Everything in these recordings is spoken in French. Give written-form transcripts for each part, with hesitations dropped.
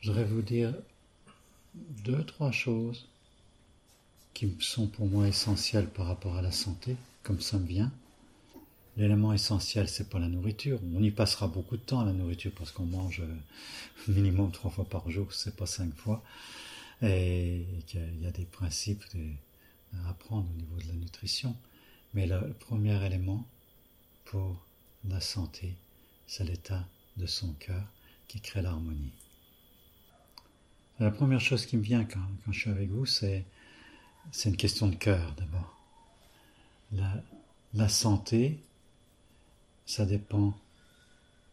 je voudrais vous dire deux, trois choses qui sont pour moi essentielles par rapport à la santé, comme ça me vient. L'élément essentiel, c'est pas la nourriture. On y passera beaucoup de temps, la nourriture, parce qu'on mange minimum 3 fois par jour, c'est pas 5 fois. Et qu'il y a des principes à apprendre au niveau de la nutrition. Mais le premier élément pour la santé, c'est l'état de son cœur qui crée l'harmonie. La première chose qui me vient quand je suis avec vous, c'est une question de cœur d'abord. La santé, ça dépend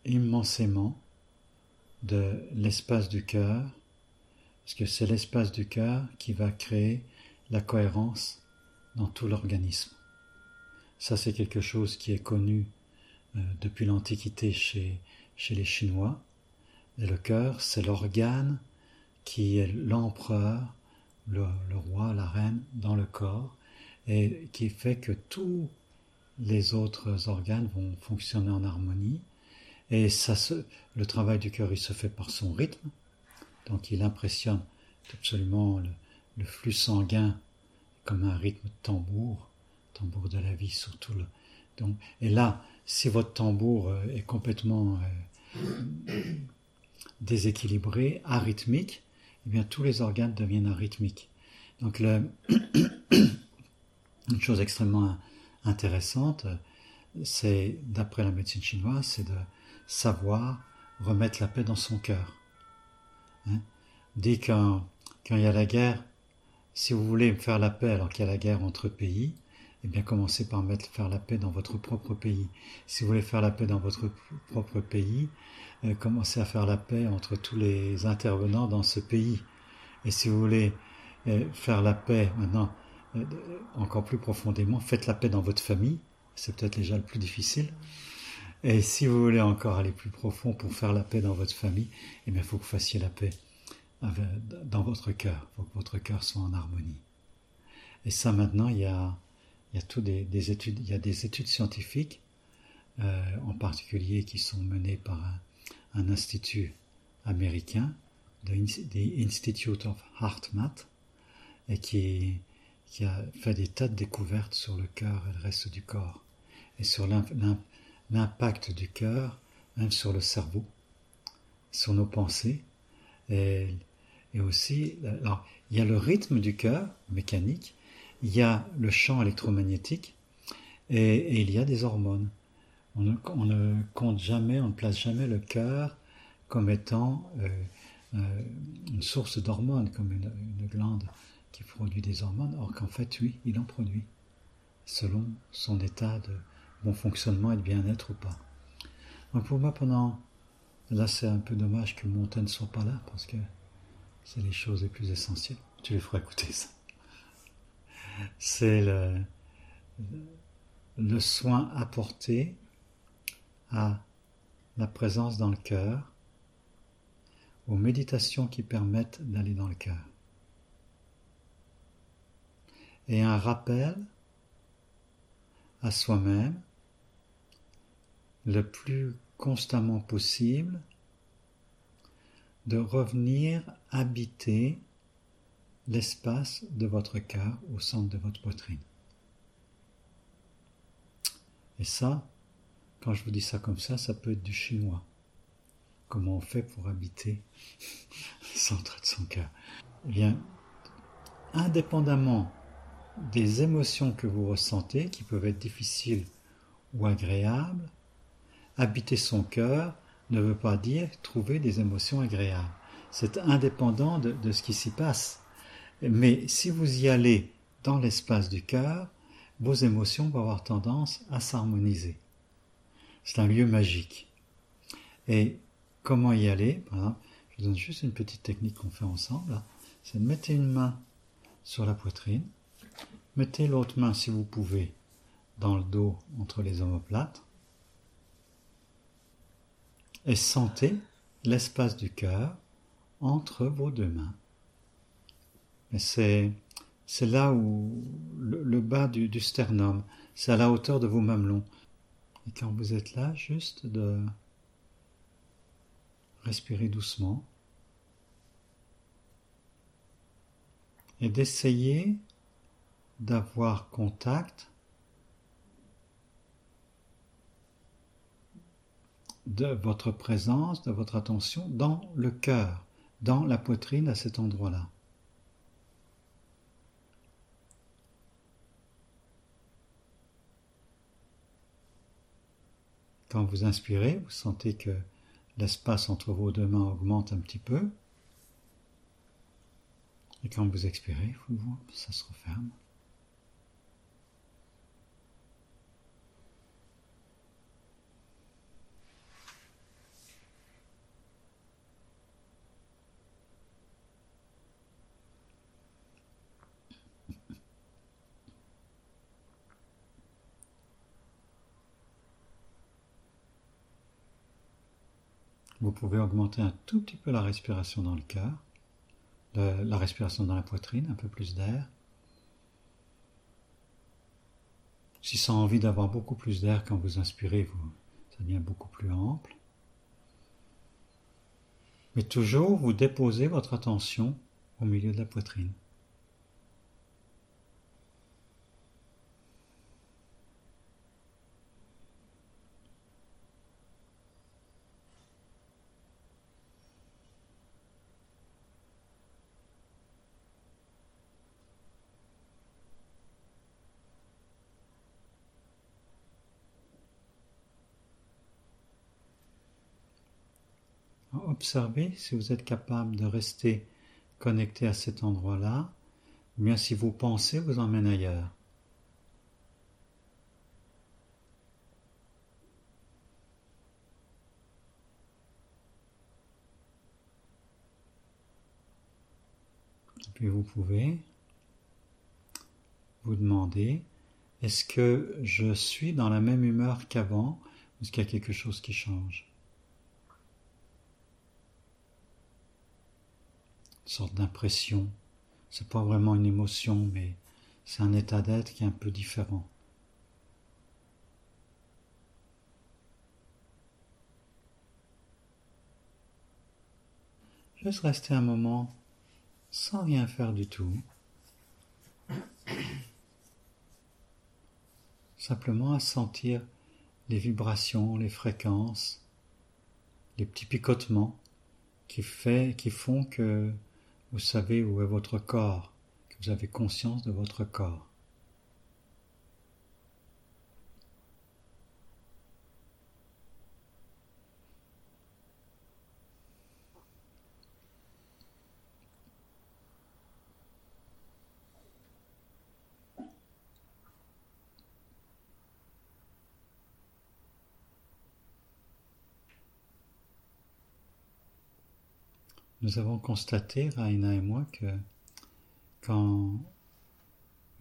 immensément de l'espace du cœur, parce que c'est l'espace du cœur qui va créer la cohérence dans tout l'organisme. Ça, c'est quelque chose qui est connu depuis l'Antiquité chez les Chinois. Et le cœur, c'est l'organe qui est l'empereur, le roi, la reine dans le corps, et qui fait que tous les autres organes vont fonctionner en harmonie. Et le travail du cœur, il se fait par son rythme, donc il impressionne absolument le flux sanguin comme un rythme de tambour de la vie surtout. Et là, si votre tambour est complètement déséquilibré, arythmique, eh bien tous les organes deviennent arythmiques. Donc une chose extrêmement intéressante, c'est, d'après la médecine chinoise, c'est de savoir remettre la paix dans son cœur. Hein? Dès quand il y a la guerre, si vous voulez faire la paix alors qu'il y a la guerre entre pays, eh bien, commencez par faire la paix dans votre propre pays. Si vous voulez faire la paix dans votre propre pays, commencez à faire la paix entre tous les intervenants dans ce pays. Et si vous voulez faire la paix maintenant encore plus profondément, faites la paix dans votre famille. C'est peut-être déjà le plus difficile. Et si vous voulez encore aller plus profond pour faire la paix dans votre famille, eh bien, il faut que vous fassiez la paix dans votre cœur. Il faut que votre cœur soit en harmonie. Et ça, maintenant, il y a des études scientifiques, en particulier qui sont menées par un institut américain, the Institute of Heart Math, et qui a fait des tas de découvertes sur le cœur et le reste du corps, et sur l'impact du cœur, même sur le cerveau, sur nos pensées, et aussi, alors, il y a le rythme du cœur mécanique, il y a le champ électromagnétique et il y a des hormones. On ne compte jamais, on ne place jamais le cœur comme étant une source d'hormones, comme une glande qui produit des hormones, or qu'en fait, oui, il en produit, selon son état de bon fonctionnement et de bien-être ou pas. Donc pour moi, là c'est un peu dommage que Montaigne ne soit pas là, parce que c'est les choses les plus essentielles. Tu les feras écouter ça. C'est le soin apporté à la présence dans le cœur, aux méditations qui permettent d'aller dans le cœur. Et un rappel à soi-même, le plus constamment possible, de revenir habiter l'espace de votre cœur au centre de votre poitrine. Et ça, quand je vous dis ça comme ça, ça peut être du chinois. Comment on fait pour habiter le centre de son cœur? Eh bien, indépendamment des émotions que vous ressentez, qui peuvent être difficiles ou agréables, habiter son cœur ne veut pas dire trouver des émotions agréables. C'est indépendant de ce qui s'y passe. Mais si vous y allez dans l'espace du cœur, vos émotions vont avoir tendance à s'harmoniser. C'est un lieu magique. Et comment y aller ? Par exemple, je vous donne juste une petite technique qu'on fait ensemble. Hein. C'est de mettre une main sur la poitrine, mettez l'autre main, si vous pouvez, dans le dos, entre les omoplates, et sentez l'espace du cœur entre vos deux mains. Mais c'est là où le bas du sternum, c'est à la hauteur de vos mamelons. Et quand vous êtes là, juste de respirer doucement, et d'essayer d'avoir contact, de votre présence, de votre attention dans le cœur, dans la poitrine à cet endroit-là. Quand vous inspirez, vous sentez que l'espace entre vos deux mains augmente un petit peu. Et quand vous expirez, ça se referme. Vous pouvez augmenter un tout petit peu la respiration dans le cœur, la respiration dans la poitrine, un peu plus d'air. Si ça a envie d'avoir beaucoup plus d'air quand vous inspirez, ça devient beaucoup plus ample. Mais toujours, vous déposez votre attention au milieu de la poitrine. Observez si vous êtes capable de rester connecté à cet endroit-là, ou bien si vos pensées vous emmènent ailleurs. Et puis vous pouvez vous demander, est-ce que je suis dans la même humeur qu'avant, ou est-ce qu'il y a quelque chose qui change ? Une sorte d'impression, c'est pas vraiment une émotion, mais c'est un état d'être qui est un peu différent. Juste rester un moment sans rien faire du tout, simplement à sentir les vibrations, les fréquences, les petits picotements qui font que vous savez où est votre corps, que vous avez conscience de votre corps. Nous avons constaté, Raina et moi, que quand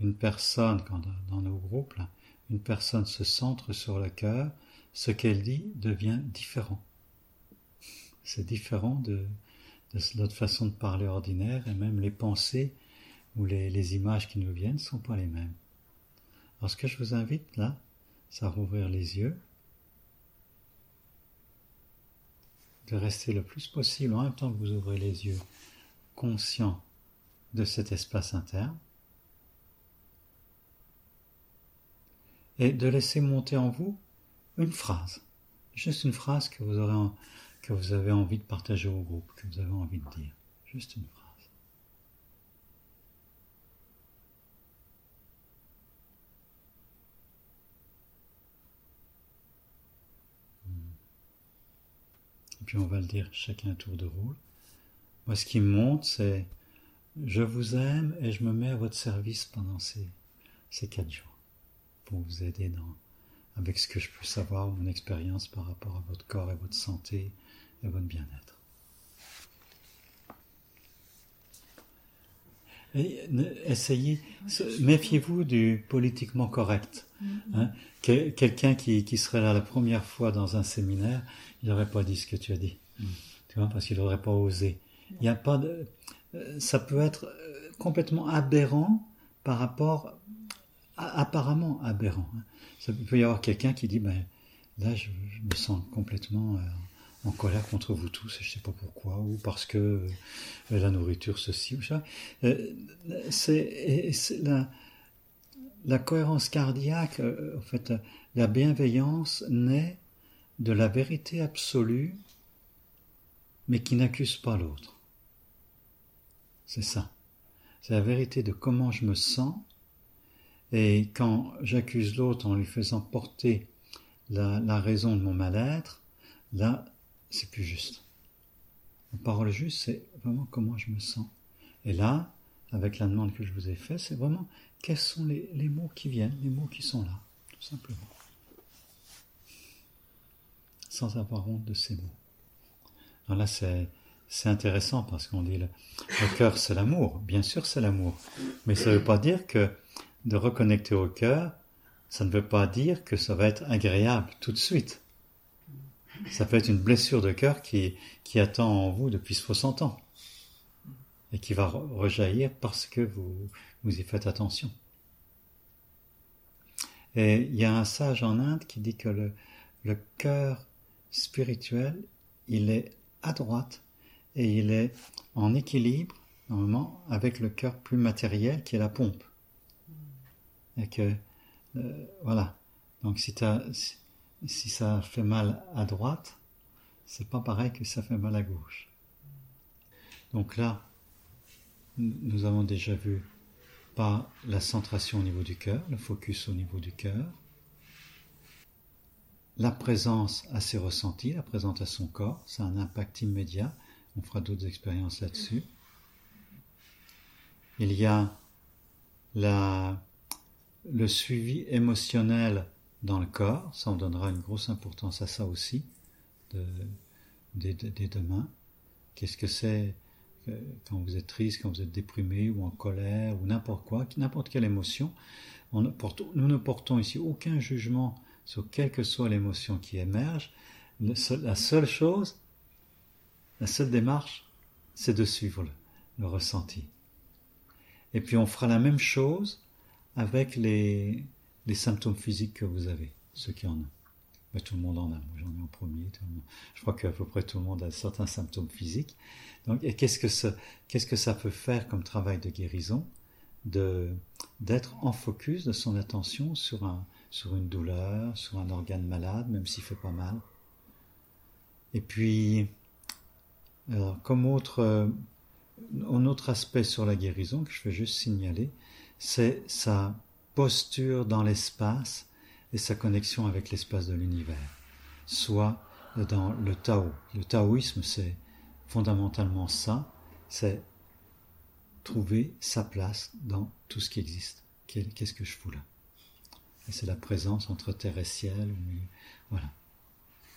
dans nos groupes, une personne se centre sur le cœur, ce qu'elle dit devient différent. C'est différent de notre façon de parler ordinaire, et même les pensées ou les images qui nous viennent ne sont pas les mêmes. Alors ce que je vous invite là, c'est à rouvrir les yeux, de rester le plus possible, en même temps que vous ouvrez les yeux, conscient de cet espace interne, et de laisser monter en vous une phrase, juste une phrase que vous avez envie de partager au groupe, que vous avez envie de dire, juste une phrase. Puis on va le dire chacun à tour de rôle. Moi, ce qui me monte, c'est « Je vous aime et je me mets à votre service pendant ces 4 jours pour vous aider avec ce que je peux savoir, mon expérience par rapport à votre corps et votre santé et votre bien-être. » Essayez, méfiez-vous du politiquement correct. Hein? Quelqu'un qui serait là la première fois dans un séminaire, il n'aurait pas dit ce que tu as dit, tu vois, parce qu'il n'aurait pas osé. Il y a pas de, ça peut être complètement aberrant par rapport, apparemment aberrant. Il peut y avoir quelqu'un qui dit, là je me sens complètement en colère contre vous tous, je ne sais pas pourquoi, ou parce que la nourriture, ceci ou ça. C'est la cohérence cardiaque, en fait, la bienveillance naît de la vérité absolue, mais qui n'accuse pas l'autre. C'est ça. C'est la vérité de comment je me sens, et quand j'accuse l'autre en lui faisant porter la raison de mon mal-être, là, c'est plus juste. La parole juste, c'est vraiment comment je me sens. Et là, avec la demande que je vous ai faite, c'est vraiment quels sont les mots qui viennent, les mots qui sont là, tout simplement. Sans avoir honte de ces mots. Alors là, c'est intéressant parce qu'on dit le cœur, c'est l'amour. Bien sûr, c'est l'amour. Mais ça ne veut pas dire que de reconnecter au cœur, ça ne veut pas dire que ça va être agréable tout de suite. Ça peut être une blessure de cœur qui attend en vous depuis 60 ans et qui va rejaillir parce que vous y faites attention. Et il y a un sage en Inde qui dit que le cœur spirituel, il est à droite et il est en équilibre, normalement, avec le cœur plus matériel qui est la pompe. Et que, voilà. Donc, si ça fait mal à droite, c'est pas pareil que ça fait mal à gauche. Donc là, nous avons déjà vu par la centration au niveau du cœur, le focus au niveau du cœur, la présence à ses ressentis, la présence à son corps, ça a un impact immédiat, on fera d'autres expériences là-dessus. Il y a le suivi émotionnel dans le corps, ça on donnera une grosse importance à ça aussi, dès demain. Qu'est-ce que c'est quand vous êtes triste, quand vous êtes déprimé ou en colère ou n'importe quoi, n'importe quelle émotion. Nous ne portons ici aucun jugement sur quelle que soit l'émotion qui émerge. La seule démarche, c'est de suivre le ressenti. Et puis on fera la même chose avec les symptômes physiques que vous avez, ceux qui en ont. Mais tout le monde en a, moi j'en ai en premier. Je crois qu'à peu près tout le monde a certains symptômes physiques. Donc, et qu'est-ce que ça peut faire comme travail de guérison d'être en focus de son attention sur une douleur, sur un organe malade, même s'il fait pas mal. Et puis, alors, comme un autre aspect sur la guérison que je vais juste signaler, c'est ça posture dans l'espace et sa connexion avec l'espace de l'univers, soit dans le Tao. Le taoïsme, c'est fondamentalement ça, c'est trouver sa place dans tout ce qui existe. Qu'est-ce que je fous là ? Et c'est la présence entre terre et ciel. Voilà.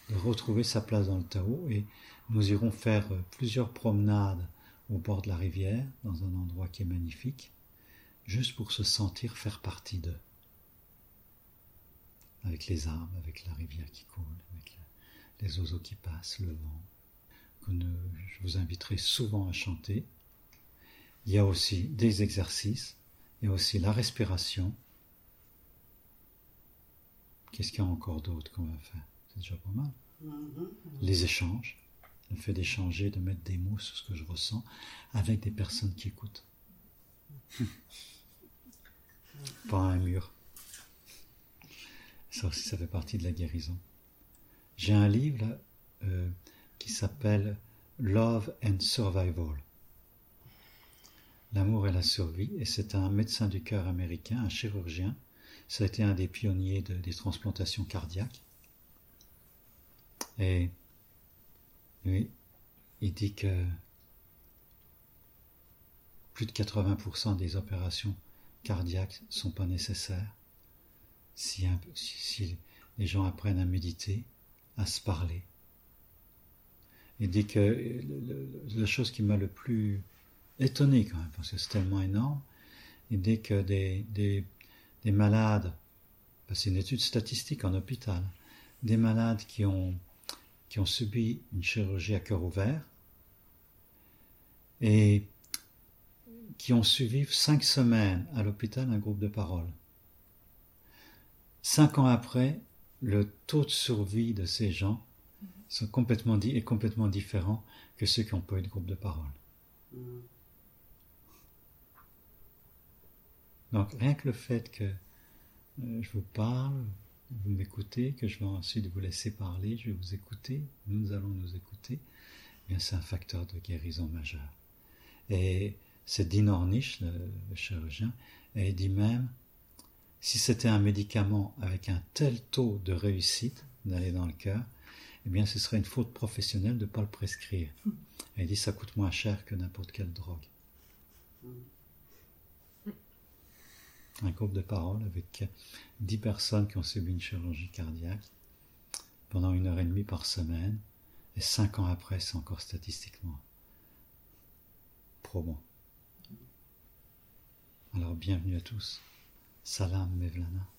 De retrouver sa place dans le Tao, et nous irons faire plusieurs promenades au bord de la rivière, dans un endroit qui est magnifique, juste pour se sentir faire partie d'eux. Avec les arbres, avec la rivière qui coule, avec les oiseaux qui passent, le vent, je vous inviterai souvent à chanter. Il y a aussi des exercices, il y a aussi la respiration. Qu'est-ce qu'il y a encore d'autre qu'on va faire ? C'est déjà pas mal. Les échanges, le fait d'échanger, de mettre des mots sur ce que je ressens, avec des personnes qui écoutent. Pas un mur. Ça aussi, ça fait partie de la guérison. J'ai un livre là, qui s'appelle Love and Survival. L'amour et la survie. Et c'est un médecin du cœur américain, un chirurgien. Ça a été un des pionniers des transplantations cardiaques. Et lui, il dit que plus de 80% des opérations cardiaques ne sont pas nécessaires si les gens apprennent à méditer, à se parler. Et dès que la chose qui m'a le plus étonné quand même, parce que c'est tellement énorme, et dès que des malades, c'est une étude statistique en hôpital, des malades qui ont subi une chirurgie à cœur ouvert et qui ont suivi 5 semaines à l'hôpital un groupe de parole. 5 ans après, le taux de survie de ces gens, sont complètement dits et complètement différents que ceux qui emploient une courbe de parole. Donc rien que le fait que je vous parle, vous m'écoutez, que je vais ensuite vous laisser parler, je vais vous écouter, nous allons nous écouter, eh bien, c'est un facteur de guérison majeur. Et c'est Dean Ornish, le chirurgien, et il dit même, si c'était un médicament avec un tel taux de réussite d'aller dans le cœur, eh bien ce serait une faute professionnelle de ne pas le prescrire. Et il dit, ça coûte moins cher que n'importe quelle drogue. Un groupe de parole avec 10 personnes qui ont subi une chirurgie cardiaque pendant 1h30 par semaine, et 5 ans après, c'est encore statistiquement probant. Alors bienvenue à tous. Salam Mevlana.